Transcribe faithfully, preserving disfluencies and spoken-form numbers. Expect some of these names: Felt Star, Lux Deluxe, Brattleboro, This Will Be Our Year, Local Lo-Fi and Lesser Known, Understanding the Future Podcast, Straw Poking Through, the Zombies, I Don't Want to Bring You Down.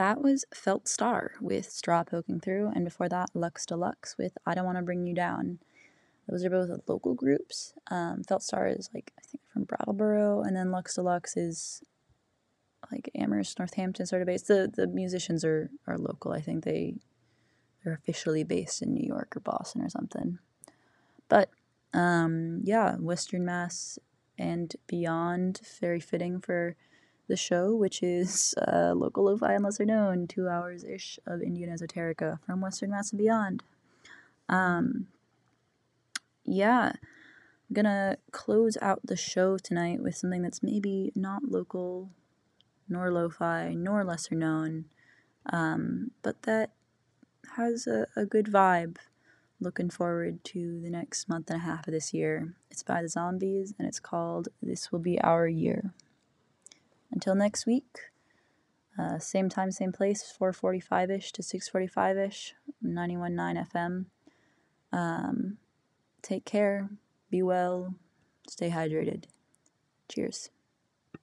that was Felt Star with Straw Poking Through, and before that, Lux Deluxe with I Don't Want to Bring You Down. Those are both local groups. Um, Felt Star is, like, I think from Brattleboro, and then Lux Deluxe is, like, Amherst, Northampton sort of based. The, the musicians are, are local. I think they, they're officially based in New York or Boston or something. But, um, yeah, Western Mass and beyond, very fitting for the show, which is uh, Local Lo-Fi and Lesser Known, two hours-ish of Indian esoterica from Western Mass and beyond. Um... Yeah, I'm gonna close out the show tonight with something that's maybe not local, nor lo-fi, nor lesser known, um, but that has a, a good vibe. Looking forward to the next month and a half of this year. It's by the Zombies, and it's called This Will Be Our Year. Until next week, uh, same time, same place, four forty-five-ish to six forty-five-ish, ninety-one point nine F M. Um... Take care, be well, stay hydrated. Cheers.